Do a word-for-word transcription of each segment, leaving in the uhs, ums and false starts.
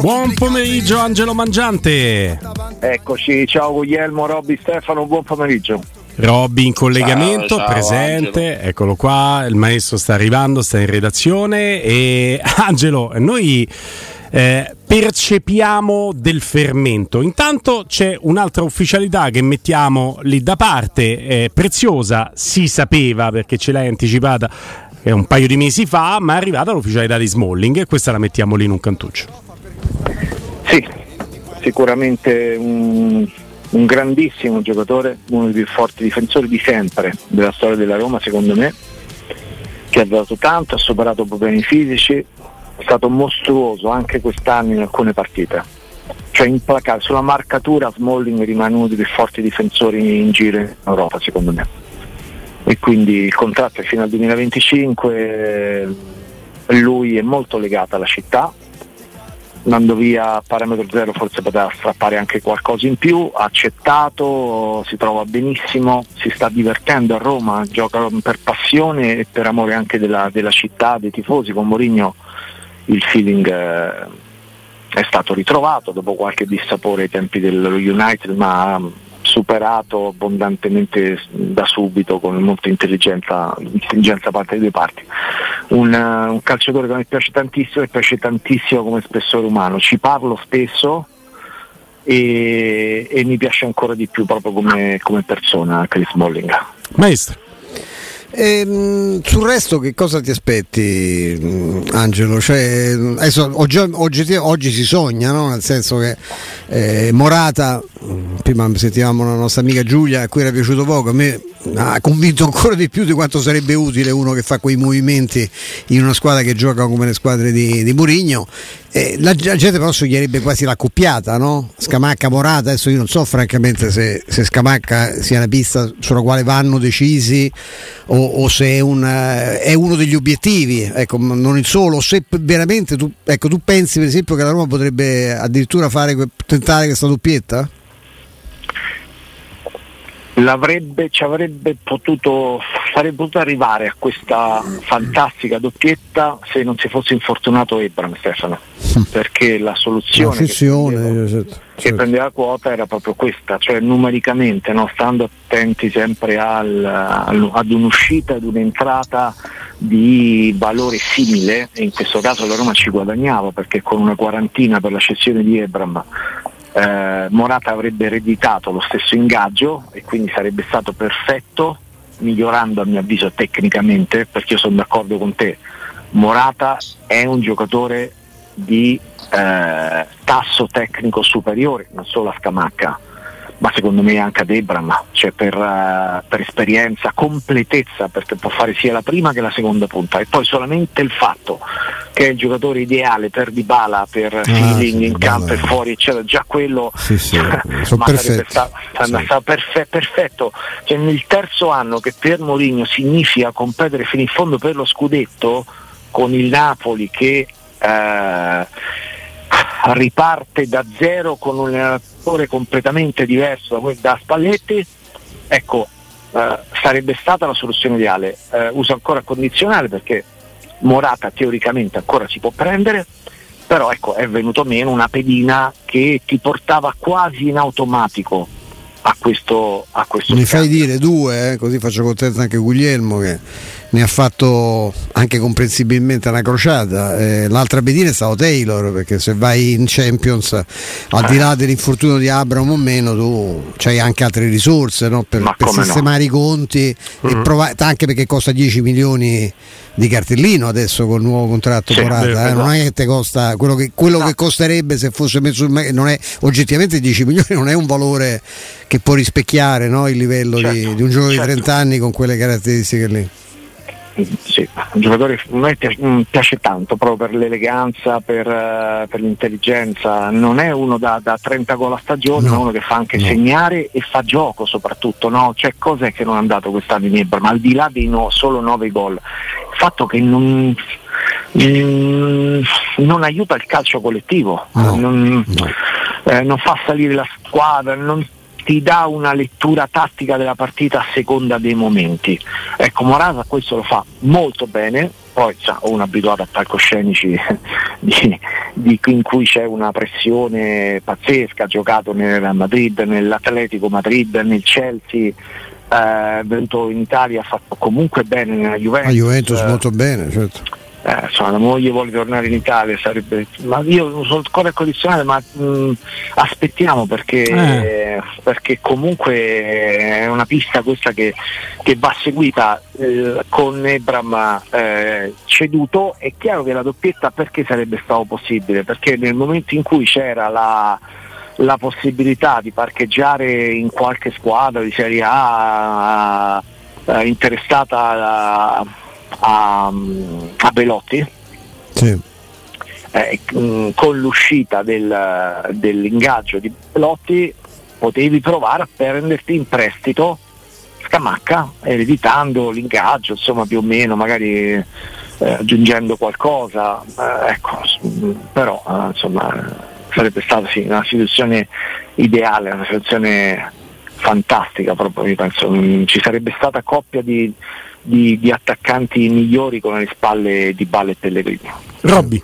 Buon pomeriggio Angelo Mangiante. Eccoci, ciao Guglielmo, Robby, Stefano, buon pomeriggio. Robby in collegamento, ciao, ciao, presente, Angelo. Eccolo qua, il maestro sta arrivando, sta in redazione. E Angelo, noi eh, percepiamo del fermento. Intanto c'è un'altra ufficialità che mettiamo lì da parte, eh, preziosa, si sapeva perché ce l'hai anticipata eh, un paio di mesi fa, ma è arrivata l'ufficialità di Smalling e questa la mettiamo lì in un cantuccio. Sì, sicuramente un... un grandissimo giocatore, uno dei più forti difensori di sempre della storia della Roma secondo me, che ha dato tanto, ha superato problemi fisici, è stato mostruoso anche quest'anno in alcune partite, cioè implacabile sulla marcatura. Smalling rimane uno dei più forti difensori in giro in Europa secondo me, e quindi il contratto è fino al duemilaventicinque. Lui è molto legato alla città, andando via a parametro zero forse poteva strappare anche qualcosa in più. Ha accettato, si trova benissimo, si sta divertendo a Roma, gioca per passione e per amore anche della, della città, dei tifosi. Con Mourinho il feeling eh, è stato ritrovato dopo qualche dissapore ai tempi dello United, ma ha superato abbondantemente da subito con molta intelligenza, intelligenza da parte dei due parti. Un, uh, un calciatore che mi piace tantissimo, e piace tantissimo come spessore umano, ci parlo spesso e, e mi piace ancora di più proprio come, come persona Chris Smalling. Maestro, ehm, sul resto che cosa ti aspetti Angelo? Cioè, adesso, oggi, oggi, oggi si sogna, no? Nel senso che eh, Morata, prima sentivamo la nostra amica Giulia a cui era piaciuto poco, a me ha convinto ancora di più di quanto sarebbe utile uno che fa quei movimenti in una squadra che gioca come le squadre di, di Mourinho. Eh, la, la gente però soglierebbe quasi l'accoppiata, no? Scamacca Morata, adesso io non so francamente se, se Scamacca sia una pista sulla quale vanno decisi o, o se è, un, è uno degli obiettivi, ecco, non il solo. Se veramente tu, ecco, tu pensi per esempio che la Roma potrebbe addirittura fare, tentare questa doppietta? L'avrebbe, ci avrebbe potuto, sarebbe potuto arrivare a questa fantastica doppietta se non si fosse infortunato Abraham, Stefano, perché la soluzione la fissione, che, prendeva, certo, che certo. prendeva quota era proprio questa, cioè numericamente, no? Stando attenti sempre al, al, ad un'uscita, ad un'entrata di valore simile, e in questo caso la Roma ci guadagnava perché con una quarantina per la cessione di Abraham Eh, Morata avrebbe ereditato lo stesso ingaggio e quindi sarebbe stato perfetto, migliorando a mio avviso tecnicamente, perché io sono d'accordo con te, Morata è un giocatore di eh, tasso tecnico superiore non solo a Scamacca ma secondo me anche ad Abraham, cioè per, eh, per esperienza, completezza, perché può fare sia la prima che la seconda punta. E poi solamente il fatto che è il giocatore ideale per Dybala, per ah, feeling in campo e fuori eccetera, già quello sì, sì, so ma sarebbe stato sì. perfe- perfetto, cioè nel terzo anno che per Mourinho significa competere fino in fondo per lo scudetto con il Napoli che eh, riparte da zero con un allenatore completamente diverso da, da Spalletti, ecco eh, sarebbe stata la soluzione ideale. Eh, uso ancora condizionale perché Morata teoricamente ancora si può prendere, però ecco è venuto meno una pedina che ti portava quasi in automatico a questo a questo mi scambio. Fai dire due, eh? Così faccio contento anche Guglielmo che ne ha fatto anche comprensibilmente una crociata. Eh, l'altra pedina è stato Taylor, perché se vai in Champions al di là dell'infortunio di Abraham o meno tu c'hai anche altre risorse, no? per, per sistemare no. i conti mm-hmm. e provare, anche perché costa dieci milioni di cartellino adesso col nuovo contratto Morata, sì, eh? esatto. Non è che te costa quello che, quello no. che costerebbe se fosse messo in me- non è oggettivamente dieci milioni non è un valore che può rispecchiare, no? il livello certo, di, di un giocatore certo. di trenta anni con quelle caratteristiche lì. Sì, un giocatore che a me piace, piace tanto proprio per l'eleganza, per, uh, per l'intelligenza. Non è uno da, da trenta gol a stagione, no. ma uno che fa anche no. segnare e fa gioco soprattutto, no? Cioè cos'è che non è andato quest'anno in Ebra? Ma al di là dei no, solo nove gol, il fatto che non, mm, non aiuta il calcio collettivo, no. Non, no. Eh, non fa salire la squadra, non ti dà una lettura tattica della partita a seconda dei momenti. Ecco, Morata questo lo fa molto bene, poi sa, o un abituato a palcoscenici di, di, in cui c'è una pressione pazzesca, giocato nel Real Madrid, nell'Atletico Madrid, nel Chelsea, eh, venuto in Italia, ha fatto comunque bene nella Juventus. La Juventus molto bene, certo. Eh, insomma, la moglie vuole tornare in Italia, sarebbe, ma io sono ancora condizionato, ma mh, aspettiamo perché, eh. perché comunque è una pista questa che, che va seguita, eh, con Abraham eh, ceduto. È chiaro che la doppietta perché sarebbe stato possibile? Perché nel momento in cui c'era la la possibilità di parcheggiare in qualche squadra di Serie A eh, interessata a A, a Belotti, sì. eh, con l'uscita del, dell'ingaggio di Belotti potevi provare a prenderti in prestito Scamacca, ereditando l'ingaggio, insomma, più o meno, magari eh, aggiungendo qualcosa, eh, ecco, però eh, insomma sarebbe stata sì, una situazione ideale, una situazione fantastica proprio, io penso ci sarebbe stata coppia di Di, di attaccanti migliori con le spalle di Dybala e Pellegrini. Robby.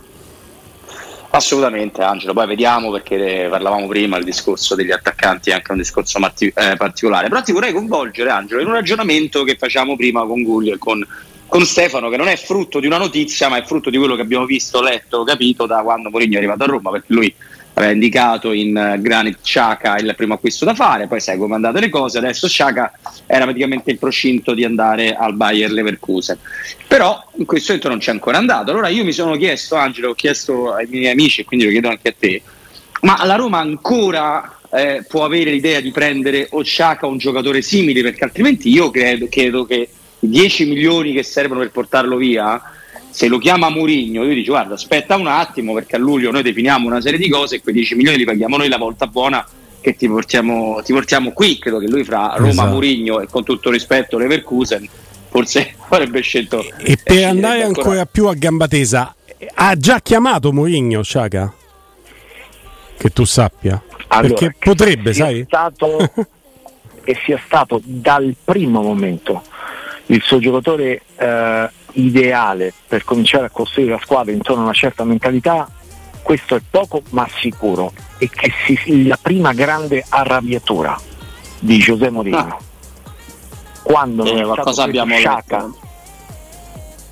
Assolutamente, Angelo, poi vediamo, perché parlavamo prima, il discorso degli attaccanti è anche un discorso matti- eh, particolare, però ti vorrei coinvolgere, Angelo, in un ragionamento che facciamo prima con Guglio e con, con Stefano, che non è frutto di una notizia, ma è frutto di quello che abbiamo visto, letto, capito da quando Mourinho è arrivato a Roma, perché lui aveva indicato in Granit Xhaka il primo acquisto da fare, poi sai come andate le cose, adesso Xhaka era praticamente in procinto di andare al Bayern Leverkusen, però in questo momento non c'è ancora andato. Allora io mi sono chiesto, Angelo, ho chiesto ai miei amici e quindi lo chiedo anche a te, ma la Roma ancora eh, può avere l'idea di prendere o Xhaka o un giocatore simile, perché altrimenti io credo, credo che i dieci milioni che servono per portarlo via, se lo chiama Mourinho, lui dice guarda aspetta un attimo, perché a luglio noi definiamo una serie di cose e quei dieci milioni li paghiamo noi la volta buona che ti portiamo, ti portiamo qui. Credo che lui fra Roma, esatto, Mourinho e con tutto rispetto Leverkusen forse avrebbe scelto. E per andare ancora, ancora più a gamba tesa, ha già chiamato Mourinho Xhaka? Che tu sappia, allora, perché potrebbe, sia sai? Stato, che sia stato dal primo momento il suo giocatore eh, ideale per cominciare a costruire la squadra intorno a una certa mentalità, questo è poco ma sicuro, e che si, la prima grande arrabbiatura di José Mourinho ah. quando eh, non è stato Xhaka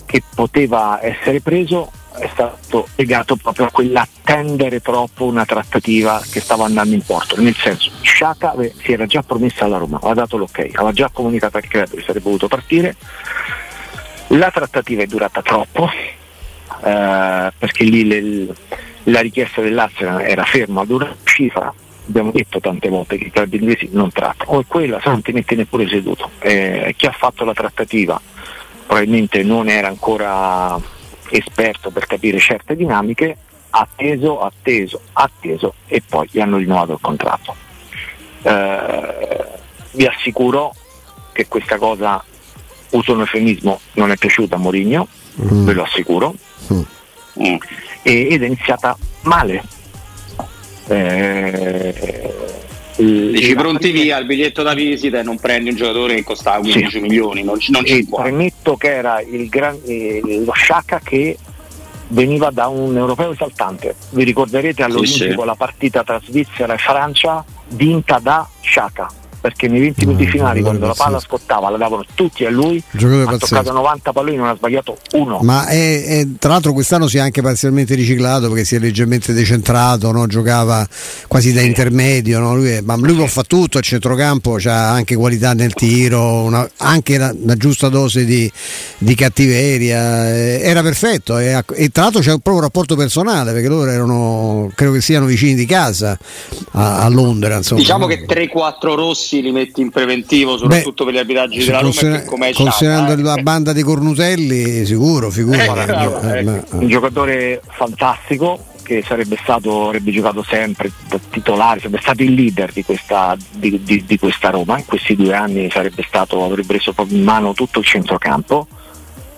che poteva essere preso, è stato legato proprio a quell'attendere troppo una trattativa che stava andando in porto, nel senso Xhaka si era già promessa alla Roma, aveva dato l'ok, aveva già comunicato al club che sarebbe voluto partire. La trattativa è durata troppo, eh, perché lì le, la richiesta dell'Arsenal era ferma ad una cifra, abbiamo detto tante volte che i club inglesi non trattano, o è quella, se non ti mette neppure seduto. Eh, chi ha fatto la trattativa probabilmente non era ancora esperto per capire certe dinamiche, ha atteso, atteso, atteso e poi gli hanno rinnovato il contratto. Eh, vi assicuro che questa cosa, uso un eufemismo, non è piaciuta a Mourinho, mm. ve lo assicuro, mm. Mm. E, ed è iniziata male. Eh, Dici pronti via il biglietto da visita e non prendi un giocatore che costava quindici sì. milioni, non, non ci può. Premetto che era il gran, eh, lo Xhaka che veniva da un europeo esaltante. Vi ricorderete all'Olimpico sì, sì. la partita tra Svizzera e Francia vinta da Xhaka, perché nei venti minuti finali, quando la palla scottava, la davano tutti a lui, ha toccato novanta palloni, non ha sbagliato uno. Ma è, è, tra l'altro quest'anno si è anche parzialmente riciclato, perché si è leggermente decentrato, no? Giocava quasi da intermedio, no? Lui, è, ma lui può fare tutto a centrocampo, ha anche qualità nel tiro, una, anche una, una giusta dose di, di cattiveria, era perfetto, e, e tra l'altro c'è proprio un rapporto personale, perché loro erano, credo che siano vicini di casa a, a Londra, insomma. Diciamo che tre quattro rossi li metti in preventivo, soprattutto Beh, per gli abitaggi della Roma, come considerando eh. la banda dei Cornutelli, sicuro, figura. Eh, eh, eh, eh. Un giocatore fantastico che sarebbe stato, avrebbe giocato sempre titolare, sarebbe stato il leader di questa di, di, di questa Roma in questi due anni, sarebbe stato, avrebbe preso in mano tutto il centrocampo,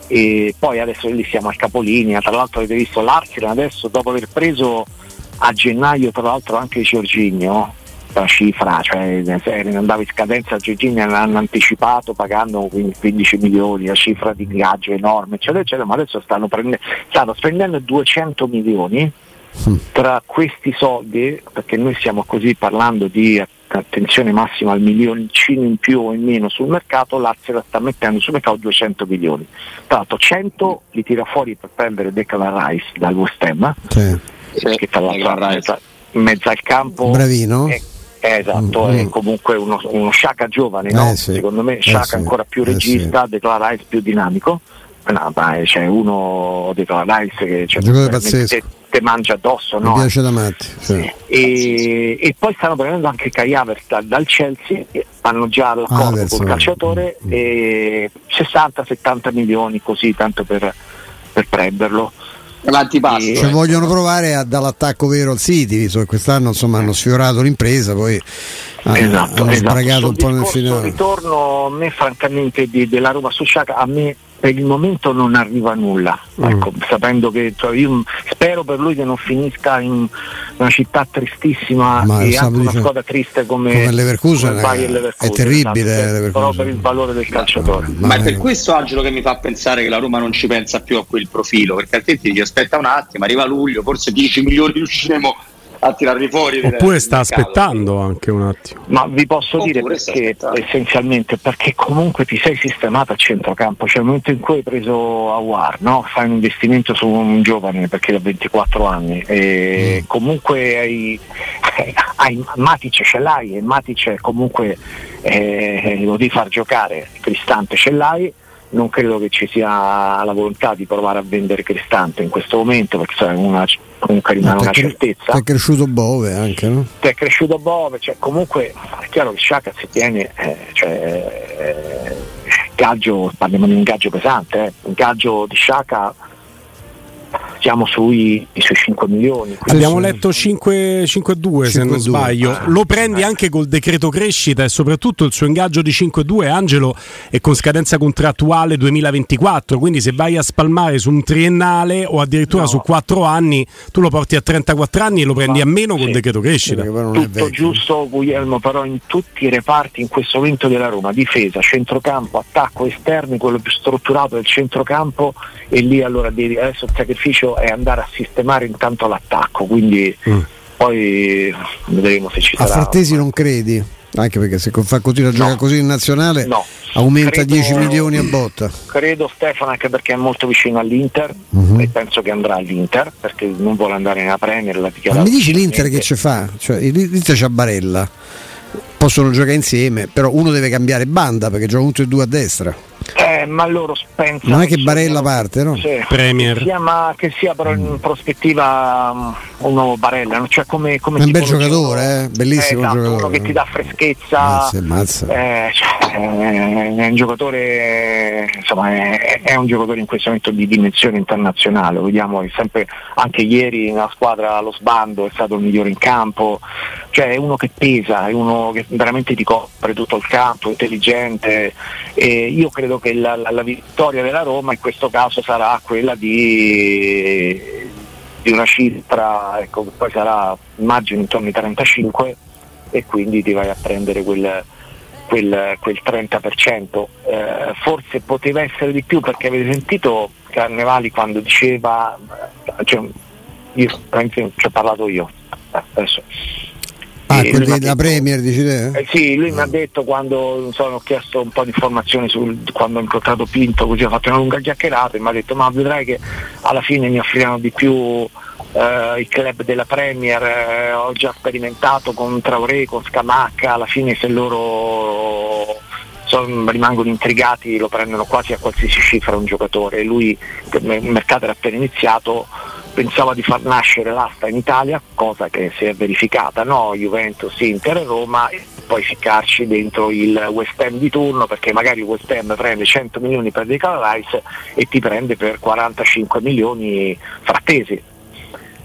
e poi adesso lì siamo al capolinea. Tra l'altro avete visto l'Arsenal adesso, dopo aver preso a gennaio tra l'altro anche Jorginho, questa cifra, cioè andava in scadenza, Gigini l'hanno anticipato pagando quindici milioni, la cifra di ingaggio enorme eccetera eccetera, ma adesso stanno, prende- stanno spendendo duecento milioni. Tra questi soldi, perché noi stiamo così parlando di attenzione massima al milioncino in più o in meno sul mercato, Lazio la sta mettendo sul mercato duecento milioni, tra l'altro cento li tira fuori per prendere Declan Rice dal West Ham, sì. Sì. Che tra l'altro in mezzo, mezzo al campo bravino è, è esatto, mm. è comunque uno, uno Xhaka giovane, eh, no? Sì. Secondo me Xhaka eh, ancora più regista, eh, Declan Rice più dinamico. No, dai, c'è cioè uno dei Rice che cioè, te, te mangia addosso, no? Mi piace da matti, cioè. e, e poi stanno prendendo anche Kai Havertz dal Chelsea, hanno già l'accordo ah, col calciatore, mm. e sessanta settanta milioni così, tanto per, per prenderlo. L'antipasto, cioè, eh. vogliono provare a, dall'attacco vero al City, visto che quest'anno insomma hanno sfiorato l'impresa, poi hanno, esatto, hanno esatto. sbragato un po' nel finale. Ritorno a me francamente di, della Roma su Xhaka, a me per il momento non arriva nulla, ecco, mm. sapendo che cioè, io spero per lui che non finisca in una città tristissima, ma e anche una squadra triste come, come Leverkusen, come è, Leverkusen, è terribile, però per il valore del calciatore. Ma, ma è per questo, Angelo, che mi fa pensare che la Roma non ci pensa più a quel profilo, perché altrimenti gli aspetta un attimo, arriva luglio, forse dieci milioni riusciremo a tirarli fuori, oppure sta aspettando anche un attimo. Ma vi posso oppure dire perché essenzialmente, perché comunque ti sei sistemato a centrocampo, cioè nel momento in cui hai preso Aouar, no? Fai un investimento su un giovane perché ha ventiquattro anni e mm. comunque hai, hai Matic ce l'hai, e Matic comunque eh, lo devi far giocare, Cristante ce l'hai. Non credo che ci sia la volontà di provare a vendere Cristante in questo momento, perché una, comunque rimane una certezza. Ti è cresciuto Bove anche, no? Ti è cresciuto Bove, cioè comunque è chiaro che Xhaka si tiene, eh, cioè ingaggio, parliamo di un ingaggio pesante, eh, ingaggio di Xhaka siamo sui, sui cinque milioni. Abbiamo letto cinque due se non sbaglio. Lo prendi anche col decreto crescita e soprattutto il suo ingaggio di cinque due, Angelo, è con scadenza contrattuale duemilaventiquattro, quindi se vai a spalmare su un triennale o addirittura no. su quattro anni, tu lo porti a trentaquattro anni e lo prendi Ma, a meno sì. col decreto crescita. Tutto giusto, Guglielmo, però in tutti i reparti in questo momento della Roma, difesa, centrocampo, attacco, esterni, quello più strutturato è il centrocampo, e lì allora adesso il sacrificio è andare a sistemare intanto l'attacco, quindi mm. poi vedremo se ci sarà. A Frattesi non credi? Anche perché se fa così, la gioca no. così in nazionale no. aumenta credo, dieci milioni a botta. Credo, Stefano, anche perché è molto vicino all'Inter, mm-hmm. e penso che andrà all'Inter perché non vuole andare nella Premier. La ma mi dici l'Inter che ce fa? Cioè, l'Inter c'ha Barella, possono giocare insieme, però uno deve cambiare banda perché gioca un e due a destra. Eh, ma loro pensano, non è che Barella parte, no? Sì, Premier. Sia, ma che sia però in prospettiva um, un nuovo Barella, no? Cioè come, come è un bel giocatore, eh? Bellissimo, eh, esatto, giocatore, uno che ti dà freschezza, eh, mazza. Eh, cioè, è un giocatore, insomma, è, è un giocatore in questo momento di dimensione internazionale. Vediamo sempre, anche ieri nella squadra allo sbando è stato il migliore in campo, cioè è uno che pesa, è uno che veramente ti copre tutto il campo, intelligente, e io credo che la, la, la vittoria della Roma in questo caso sarà quella di, di una cifra, ecco, che poi sarà immagino intorno ai trentacinque, e quindi ti vai a prendere quel, quel, quel trenta per cento, eh, forse poteva essere di più, perché avete sentito Carnevali quando diceva, cioè, io ci ho parlato io adesso. Ah, quelli della Premier dici te? Eh, sì, lui mi ha detto quando non so, ho chiesto un po' di informazioni sul, quando ho incontrato Pinto, così ho fatto una lunga chiacchierata e mi ha detto ma vedrai che alla fine mi offriranno di più eh, i club della Premier, eh, ho già sperimentato con Traoré, con Scamacca, alla fine se loro sono, rimangono intrigati lo prendono quasi a qualsiasi cifra un giocatore, e lui, il mercato era appena iniziato, pensava di far nascere l'asta in Italia, cosa che si è verificata, no? Juventus, Inter e Roma, e poi ficcarci dentro il West Ham di turno, perché magari il West Ham prende cento milioni per Declan Rice e ti prende per quarantacinque milioni Frattesi,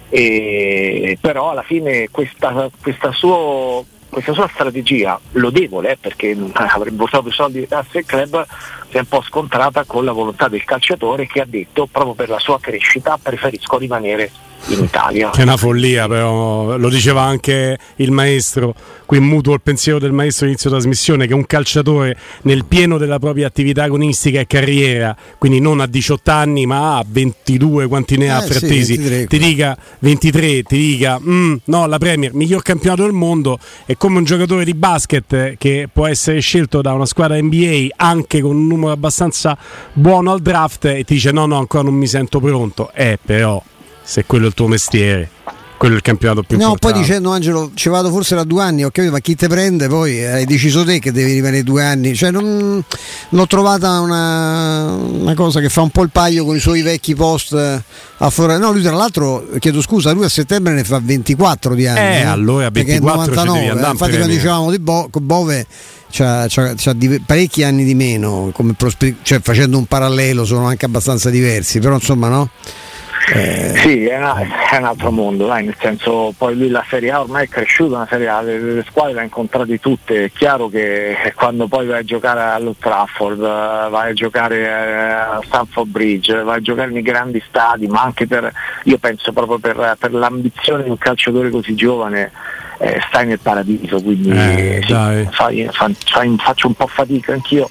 e però alla fine questa, questa, suo, questa sua strategia lodevole, eh, perché avrebbe portato i soldi da sé il club, si è un po' scontrata con la volontà del calciatore, che ha detto proprio per la sua crescita preferisco rimanere in Italia. È una follia, però lo diceva anche il maestro, qui mutuo il pensiero del maestro inizio trasmissione, che un calciatore nel pieno della propria attività agonistica e carriera, quindi non a diciotto anni ma a ventidue, quanti ne ha eh, Frattesi, sì, ventitré, ti dica ventitré, ti dica mm, no, la Premier, miglior campionato del mondo, è come un giocatore di basket che può essere scelto da una squadra N B A anche con un numero abbastanza buono al draft e ti dice no no, ancora non mi sento pronto, eh però se quello è il tuo mestiere, quello è il campionato più no, importante. Poi dicendo Angelo, ci vado forse da due anni, ho capito, ma chi te prende poi? Hai deciso te che devi rimanere due anni, cioè non, l'ho trovata una, una cosa che fa un po' il paio con i suoi vecchi post a Florida. No, lui tra l'altro, chiedo scusa, lui a settembre ne fa ventiquattro di anni. Eh, eh? allora a ventiquattro novantanove, ci devi andare. Infatti quando dicevamo di Bo- Bove C'ha, c'ha, c'ha di, parecchi anni di meno come prospe- cioè facendo un parallelo sono anche abbastanza diversi, però insomma no? Eh... Sì, è, una, è un altro mondo, dai, nel senso, poi lui la Serie A ormai è cresciuta, una Serie A, le, le squadre le ha incontrate tutte, è chiaro che quando poi vai a giocare all'Old Trafford, vai a giocare a Stamford Bridge, vai a giocare nei grandi stadi, ma anche per, io penso proprio per, per l'ambizione di un calciatore così giovane, eh, stai nel paradiso, quindi eh, sì, fai, fai, fai, faccio un po' fatica anch'io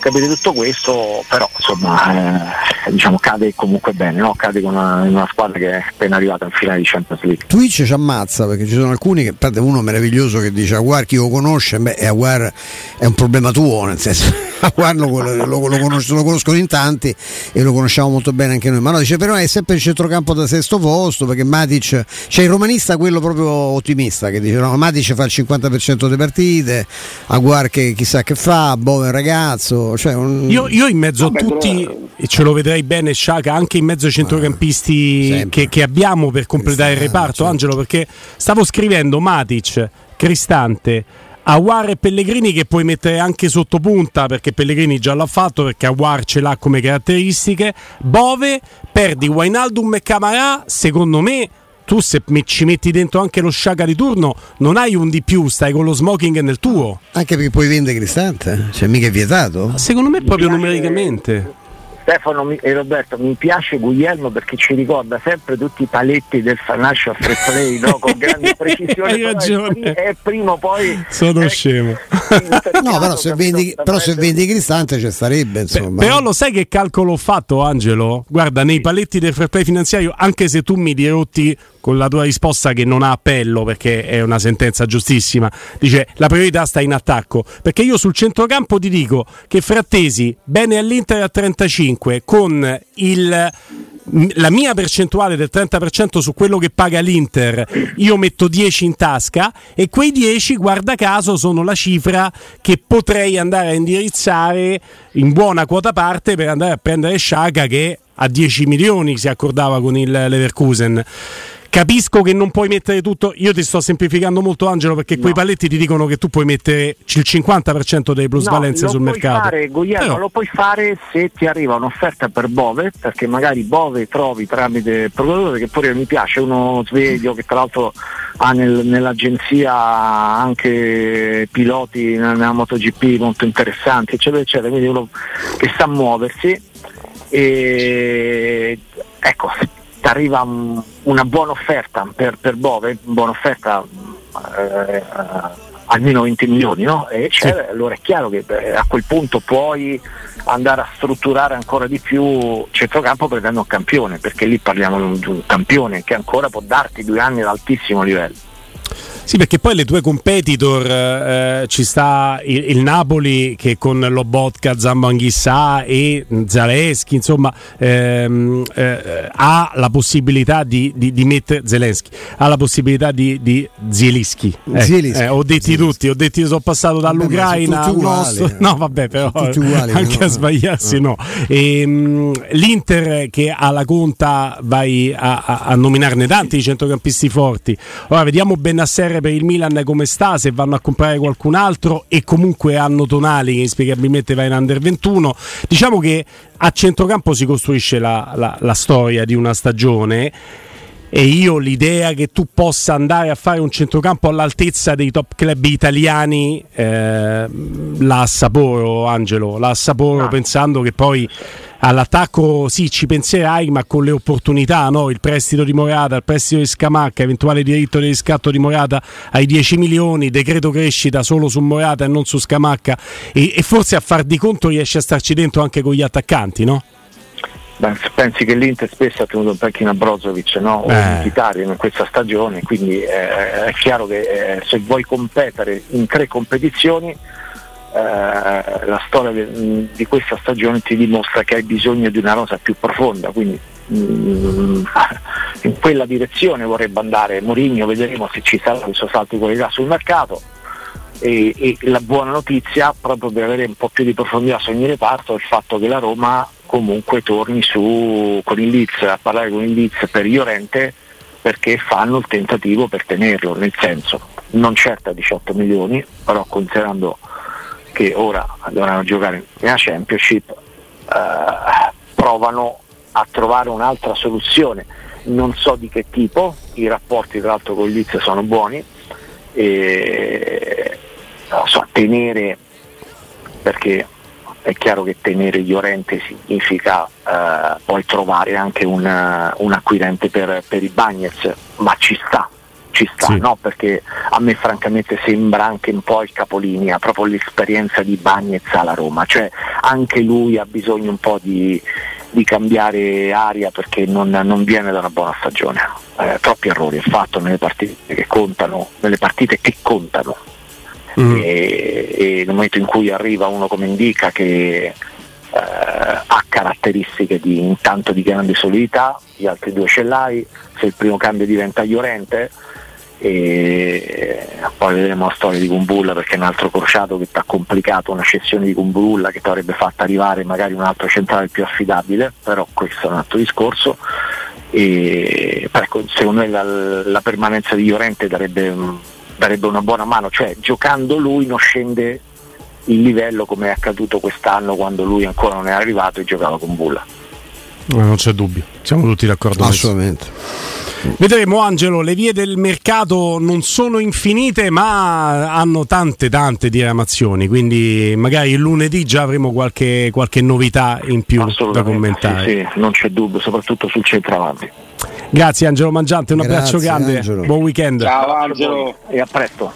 capire tutto questo, però insomma eh, diciamo cade comunque bene, no? Cade con una, una squadra che è appena arrivata al finale di Champions League. Twitch ci ammazza perché ci sono alcuni che parte, uno meraviglioso che dice Aouar chi lo conosce, beh Aouar è un problema tuo, nel senso Aouar lo, lo, lo, lo, conosco, lo conoscono in tanti e lo conosciamo molto bene anche noi, ma no, dice però è sempre il centrocampo da sesto posto perché Matic, cioè il romanista quello proprio ottimista che dice no, Matic fa il cinquanta per cento delle partite, Aouar che chissà che fa, Bove è un ragazzo, cioè un... Io, io in mezzo a tutti e ce lo vedrei bene Xhaka anche in mezzo ai centrocampisti ah, che, che abbiamo per completare Cristante, il reparto, cioè. Angelo, perché stavo scrivendo Matic, Cristante, Aouar e Pellegrini che puoi mettere anche sotto punta perché Pellegrini già l'ha fatto, perché Aouar ce l'ha come caratteristiche, Bove, perdi Wijnaldum e Camarà, secondo me tu se ci metti dentro anche lo Xhaka di turno non hai un di più, stai con lo smoking nel tuo. Anche perché puoi vendere Cristante, cioè mica è vietato. Ma secondo me proprio numericamente. Stefano e Roberto, mi piace Guglielmo perché ci ricorda sempre tutti i paletti del Fanascio a Frattesi, no? Con grande precisione. Hai ragione. È primo poi. Sono è, scemo. No, però se vendi, però se vendi Cristante ci starebbe, insomma. Beh, però lo sai che calcolo ho fatto, Angelo? Guarda, nei paletti del fair play finanziario, anche se tu mi dirotti con la tua risposta che non ha appello perché è una sentenza giustissima, dice la priorità sta in attacco, perché io sul centrocampo ti dico che Frattesi bene all'Inter a trentacinque con il, la mia percentuale del trenta per cento su quello che paga l'Inter, io metto dieci in tasca e quei dieci guarda caso sono la cifra che potrei andare a indirizzare in buona quota parte per andare a prendere Xhaka che a dieci milioni si accordava con il Leverkusen. Capisco che non puoi mettere tutto, io ti sto semplificando molto Angelo perché no, quei paletti ti dicono che tu puoi mettere il cinquanta per cento delle plusvalenze no, sul mercato. Fare, Guglielmo, però... Lo puoi fare se ti arriva un'offerta per Bove, perché magari Bove trovi tramite procuratore, che pure mi piace, uno sveglio che tra l'altro ha nel, nell'agenzia anche piloti nella MotoGP molto interessanti eccetera eccetera, quindi uno che sa muoversi e ecco arriva una buona offerta per, per Bove, buona offerta eh, almeno venti milioni, no? E c'è, sì. Allora è chiaro che beh, a quel punto puoi andare a strutturare ancora di più centrocampo prendendo un campione, perché lì parliamo di un campione che ancora può darti due anni ad altissimo livello. Sì, perché poi le tue competitor eh, ci sta il, il Napoli che con Lobotka, Zambanghissà e Zaleschi insomma ehm, eh, ha la possibilità di, di, di mettere Zelensky, ha la possibilità di, di Zielinski eh, eh, ho detti Zielinski. Tutti, ho detti sono passato dall'Ucraina vabbè, uguali, no vabbè però uguali, anche no, a sbagliarsi no, no. E, mh, l'Inter che alla conta vai a, a, a nominarne tanti di centrocampisti forti, ora vediamo Bennacer per il Milan come sta, se vanno a comprare qualcun altro e comunque hanno Tonali che inspiegabilmente va in under ventuno, diciamo che a centrocampo si costruisce la, la, la storia di una stagione e io l'idea che tu possa andare a fare un centrocampo all'altezza dei top club italiani eh, la assaporo, Angelo, la assaporo ah. pensando che poi all'attacco sì ci penserai, ma con le opportunità, no? Il prestito di Morata, il prestito di Scamacca, eventuale diritto di riscatto di Morata ai dieci milioni, decreto crescita solo su Morata e non su Scamacca, e, e forse a far di conto riesci a starci dentro anche con gli attaccanti, no? Beh, pensi che l'Inter spesso ha tenuto in panchina Brozovic, no? O Mkhitaryan in questa stagione, quindi eh, è chiaro che eh, se vuoi competere in tre competizioni, eh, la storia de- di questa stagione ti dimostra che hai bisogno di una rosa più profonda, quindi mh, in quella direzione vorrebbe andare Mourinho. Vedremo se ci sarà questo salto di qualità sul mercato. E, e la buona notizia, proprio per avere un po' più di profondità su ogni reparto, è il fatto che la Roma comunque torni su con il Leeds, a parlare con il Leeds per Llorente, perché fanno il tentativo per tenerlo, nel senso non certo a diciotto milioni, però considerando che ora dovranno giocare nella Championship eh, provano a trovare un'altra soluzione, non so di che tipo. I rapporti tra l'altro con il Leeds sono buoni e non so, tenere, perché è chiaro che tenere Llorente significa eh, poi trovare anche un, un acquirente per, per i Bagnez, ma ci sta, ci sta, sì. No? Perché a me francamente sembra anche un po' il capolinea, proprio l'esperienza di Bagnez alla Roma, cioè anche lui ha bisogno un po' di, di cambiare aria, perché non, non viene da una buona stagione, eh, troppi errori ha fatto nelle partite che contano, nelle partite che contano. Mm. E, e nel momento in cui arriva uno come Indica, che eh, ha caratteristiche di intanto di grande solidità, gli altri due ce l'hai, se il primo cambio diventa Llorente, e poi vedremo la storia di Kumbulla, perché è un altro crociato che ti ha complicato una cessione di Kumbulla che ti avrebbe fatto arrivare magari un altro centrale più affidabile, però questo è un altro discorso. E ecco, secondo me la, la permanenza di Llorente darebbe darebbe una buona mano, cioè giocando lui non scende il livello come è accaduto quest'anno quando lui ancora non è arrivato e giocava con Bulla. Non c'è dubbio, siamo tutti d'accordo. Assolutamente. Vedremo, Angelo, le vie del mercato non sono infinite, ma hanno tante tante diramazioni, quindi magari il lunedì già avremo qualche, qualche novità in più da commentare. Sì, sì, non c'è dubbio, soprattutto sul centravanti. Grazie Angelo Mangiante, un Grazie, abbraccio grande, Angelo. Buon weekend. Ciao Angelo e a presto.